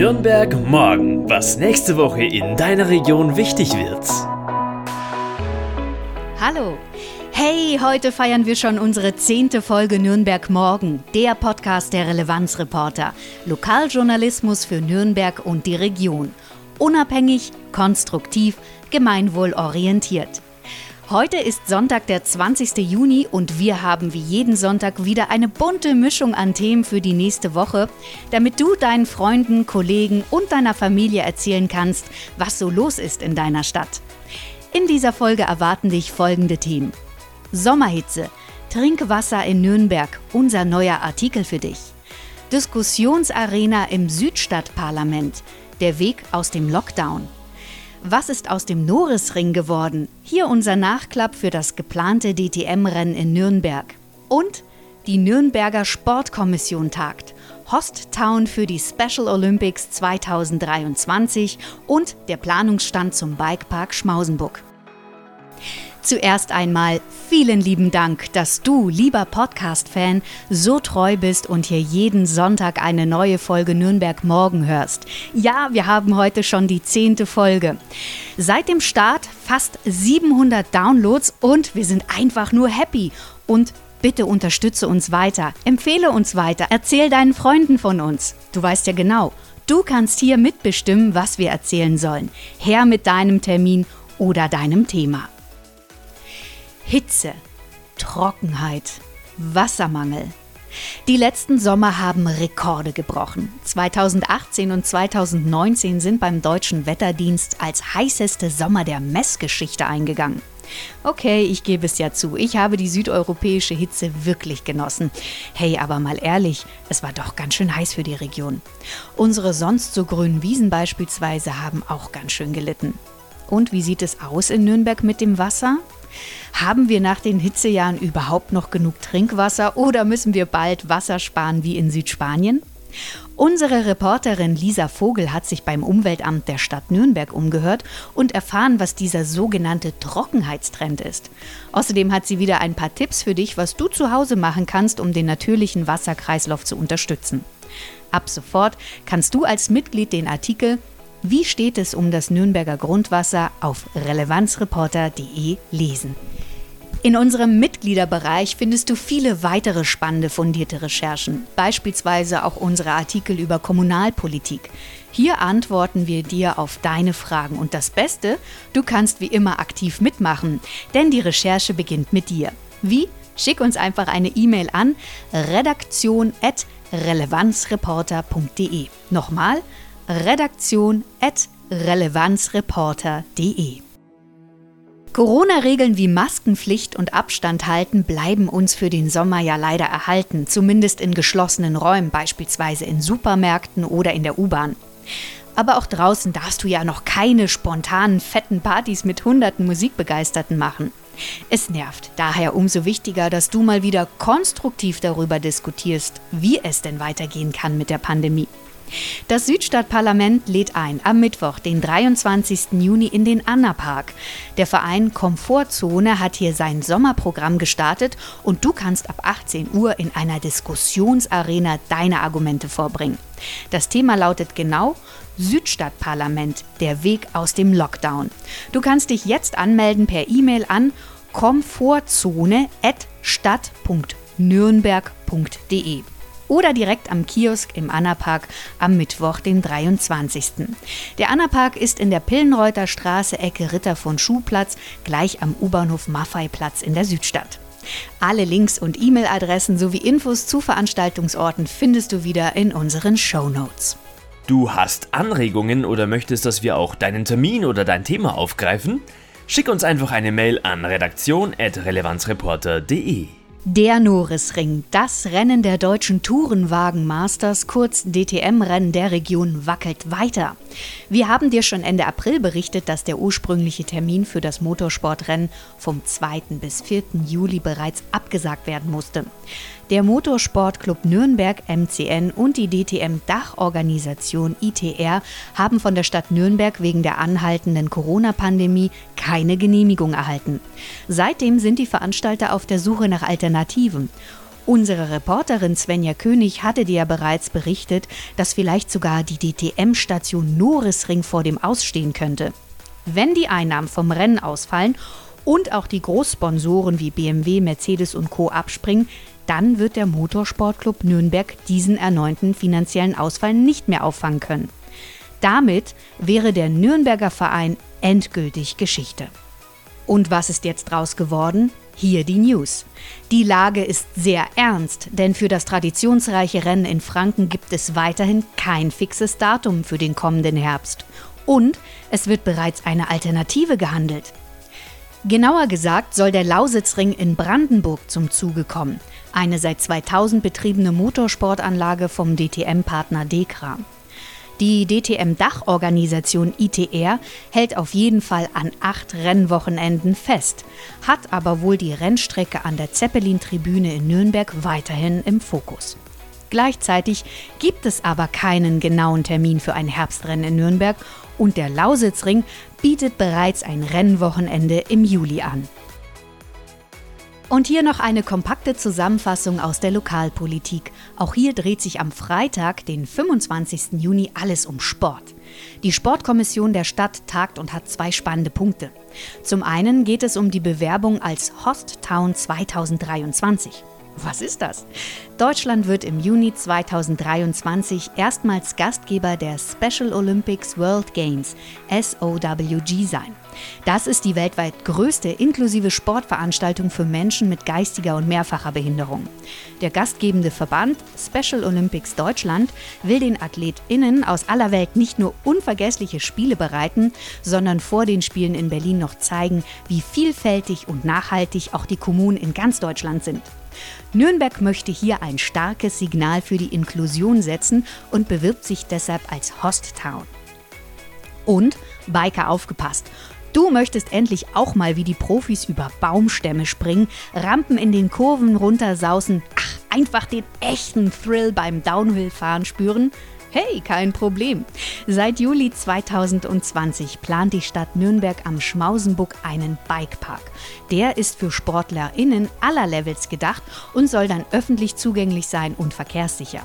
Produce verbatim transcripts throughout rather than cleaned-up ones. Nürnberg Morgen, was nächste Woche in deiner Region wichtig wird. Hallo. Hey, heute feiern wir schon unsere zehnte Folge Nürnberg Morgen, der Podcast der Relevanzreporter. Lokaljournalismus für Nürnberg und die Region. Unabhängig, konstruktiv, gemeinwohlorientiert. Heute ist Sonntag, der zwanzigste Juni, und wir haben wie jeden Sonntag wieder eine bunte Mischung an Themen für die nächste Woche, damit du deinen Freunden, Kollegen und deiner Familie erzählen kannst, was so los ist in deiner Stadt. In dieser Folge erwarten dich folgende Themen: Sommerhitze, Trinkwasser in Nürnberg, unser neuer Artikel für dich. Diskussionsarena im Südstadt-Parlament, der Weg aus dem Lockdown. Was ist aus dem Norisring geworden? Hier unser Nachklapp für das geplante D T M-Rennen in Nürnberg. Und die Nürnberger Sportkommission tagt. Host-Town für die Special Olympics zweitausenddreiundzwanzig und der Planungsstand zum Bikepark Schmausenbuck. Zuerst einmal vielen lieben Dank, dass du, lieber Podcast-Fan, so treu bist und hier jeden Sonntag eine neue Folge Nürnberg Morgen hörst. Ja, wir haben heute schon die zehnte Folge. Seit dem Start fast siebenhundert Downloads und wir sind einfach nur happy. Und bitte unterstütze uns weiter, empfehle uns weiter, erzähl deinen Freunden von uns. Du weißt ja genau, du kannst hier mitbestimmen, was wir erzählen sollen. Her mit deinem Termin oder deinem Thema. Hitze, Trockenheit, Wassermangel. Die letzten Sommer haben Rekorde gebrochen. zweitausendachtzehn und zweitausendneunzehn sind beim Deutschen Wetterdienst als heißeste Sommer der Messgeschichte eingegangen. Okay, ich gebe es ja zu, ich habe die südeuropäische Hitze wirklich genossen. Hey, aber mal ehrlich, es war doch ganz schön heiß für die Region. Unsere sonst so grünen Wiesen beispielsweise haben auch ganz schön gelitten. Und wie sieht es aus in Nürnberg mit dem Wasser? Haben wir nach den Hitzejahren überhaupt noch genug Trinkwasser oder müssen wir bald Wasser sparen wie in Südspanien? Unsere Reporterin Lisa Vogel hat sich beim Umweltamt der Stadt Nürnberg umgehört und erfahren, was dieser sogenannte Trockenheitstrend ist. Außerdem hat sie wieder ein paar Tipps für dich, was du zu Hause machen kannst, um den natürlichen Wasserkreislauf zu unterstützen. Ab sofort kannst du als Mitglied den Artikel „Wie steht es um das Nürnberger Grundwasser?“ auf relevanzreporter punkt de lesen. In unserem Mitgliederbereich findest du viele weitere spannende fundierte Recherchen, beispielsweise auch unsere Artikel über Kommunalpolitik. Hier antworten wir dir auf deine Fragen und das Beste, du kannst wie immer aktiv mitmachen, denn die Recherche beginnt mit dir. Wie? Schick uns einfach eine E-Mail an redaktion at relevanzreporter punkt de. Nochmal: redaktion at relevanzreporter punkt de. Corona-Regeln wie Maskenpflicht und Abstand halten bleiben uns für den Sommer ja leider erhalten, zumindest in geschlossenen Räumen, beispielsweise in Supermärkten oder in der U-Bahn. Aber auch draußen darfst du ja noch keine spontanen, fetten Partys mit hunderten Musikbegeisterten machen. Es nervt, daher umso wichtiger, dass du mal wieder konstruktiv darüber diskutierst, wie es denn weitergehen kann mit der Pandemie. Das Südstadt-Parlament lädt ein, am Mittwoch, den dreiundzwanzigsten Juni, in den Annapark. Der Verein Komfortzone hat hier sein Sommerprogramm gestartet und du kannst ab achtzehn Uhr in einer Diskussionsarena deine Argumente vorbringen. Das Thema lautet genau: Südstadt-Parlament, der Weg aus dem Lockdown. Du kannst dich jetzt anmelden per E-Mail an komfortzone at stadt punkt nürnberg punkt de. Oder direkt am Kiosk im Annapark am Mittwoch, den dreiundzwanzigsten Der Annapark ist in der Pillenreuter Straße, Ecke Ritter-von-Schuh-Platz, gleich am U-Bahnhof Maffeiplatz in der Südstadt. Alle Links und E-Mail-Adressen sowie Infos zu Veranstaltungsorten findest du wieder in unseren Shownotes. Du hast Anregungen oder möchtest, dass wir auch deinen Termin oder dein Thema aufgreifen? Schick uns einfach eine Mail an redaktion at relevanzreporter punkt de. Der Norisring, das Rennen der deutschen Tourenwagen-Masters, kurz D T M-Rennen der Region, wackelt weiter. Wir haben dir schon Ende April berichtet, dass der ursprüngliche Termin für das Motorsportrennen vom zweiten bis vierten Juli bereits abgesagt werden musste. Der Motorsportclub Nürnberg M C N und die D T M-Dachorganisation I T R haben von der Stadt Nürnberg wegen der anhaltenden Corona-Pandemie keine Genehmigung erhalten. Seitdem sind die Veranstalter auf der Suche nach Alternativen. Unsere Reporterin Svenja König hatte dir ja bereits berichtet, dass vielleicht sogar die D T M-Station Norisring vor dem Ausstehen könnte. Wenn die Einnahmen vom Rennen ausfallen und auch die Großsponsoren wie B M W, Mercedes und Co. abspringen, dann wird der Motorsportclub Nürnberg diesen erneuten finanziellen Ausfall nicht mehr auffangen können. Damit wäre der Nürnberger Verein endgültig Geschichte. Und was ist jetzt draus geworden? Hier die News. Die Lage ist sehr ernst, denn für das traditionsreiche Rennen in Franken gibt es weiterhin kein fixes Datum für den kommenden Herbst. Und es wird bereits eine Alternative gehandelt. Genauer gesagt soll der Lausitzring in Brandenburg zum Zuge kommen. Eine seit zweitausend betriebene Motorsportanlage vom D T M-Partner Dekra. Die D T M-Dachorganisation I T R hält auf jeden Fall an acht Rennwochenenden fest, hat aber wohl die Rennstrecke an der Zeppelin-Tribüne in Nürnberg weiterhin im Fokus. Gleichzeitig gibt es aber keinen genauen Termin für ein Herbstrennen in Nürnberg und der Lausitzring bietet bereits ein Rennwochenende im Juli an. Und hier noch eine kompakte Zusammenfassung aus der Lokalpolitik. Auch hier dreht sich am Freitag, den fünfundzwanzigsten Juni, alles um Sport. Die Sportkommission der Stadt tagt und hat zwei spannende Punkte. Zum einen geht es um die Bewerbung als Host Town zweitausenddreiundzwanzig. Was ist das? Deutschland wird im Juni zweitausenddreiundzwanzig erstmals Gastgeber der Special Olympics World Games, S O W G, sein. Das ist die weltweit größte inklusive Sportveranstaltung für Menschen mit geistiger und mehrfacher Behinderung. Der gastgebende Verband Special Olympics Deutschland will den AthletInnen aus aller Welt nicht nur unvergessliche Spiele bereiten, sondern vor den Spielen in Berlin noch zeigen, wie vielfältig und nachhaltig auch die Kommunen in ganz Deutschland sind. Nürnberg möchte hier ein starkes Signal für die Inklusion setzen und bewirbt sich deshalb als Host Town. Und, Biker, aufgepasst! Du möchtest endlich auch mal wie die Profis über Baumstämme springen, Rampen in den Kurven runtersausen, ach, einfach den echten Thrill beim Downhill-Fahren spüren? Hey, kein Problem. Seit Juli zweitausendzwanzig plant die Stadt Nürnberg am Schmausenbuck einen Bikepark. Der ist für SportlerInnen aller Levels gedacht und soll dann öffentlich zugänglich sein und verkehrssicher.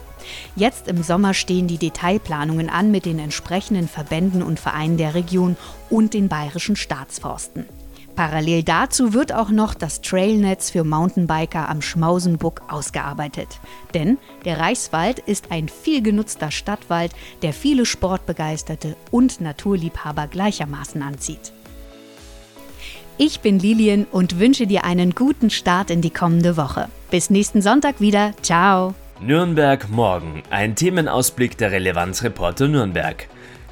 Jetzt im Sommer stehen die Detailplanungen an mit den entsprechenden Verbänden und Vereinen der Region und den bayerischen Staatsforsten. Parallel dazu wird auch noch das Trailnetz für Mountainbiker am Schmausenbuck ausgearbeitet. Denn der Reichswald ist ein vielgenutzter Stadtwald, der viele Sportbegeisterte und Naturliebhaber gleichermaßen anzieht. Ich bin Lilien und wünsche dir einen guten Start in die kommende Woche. Bis nächsten Sonntag wieder. Ciao! Nürnberg Morgen, ein Themenausblick der Relevanzreporter Nürnberg.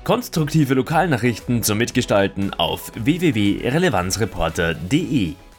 Konstruktive Lokalnachrichten zum Mitgestalten auf w w w Punkt relevanzreporter Punkt d e.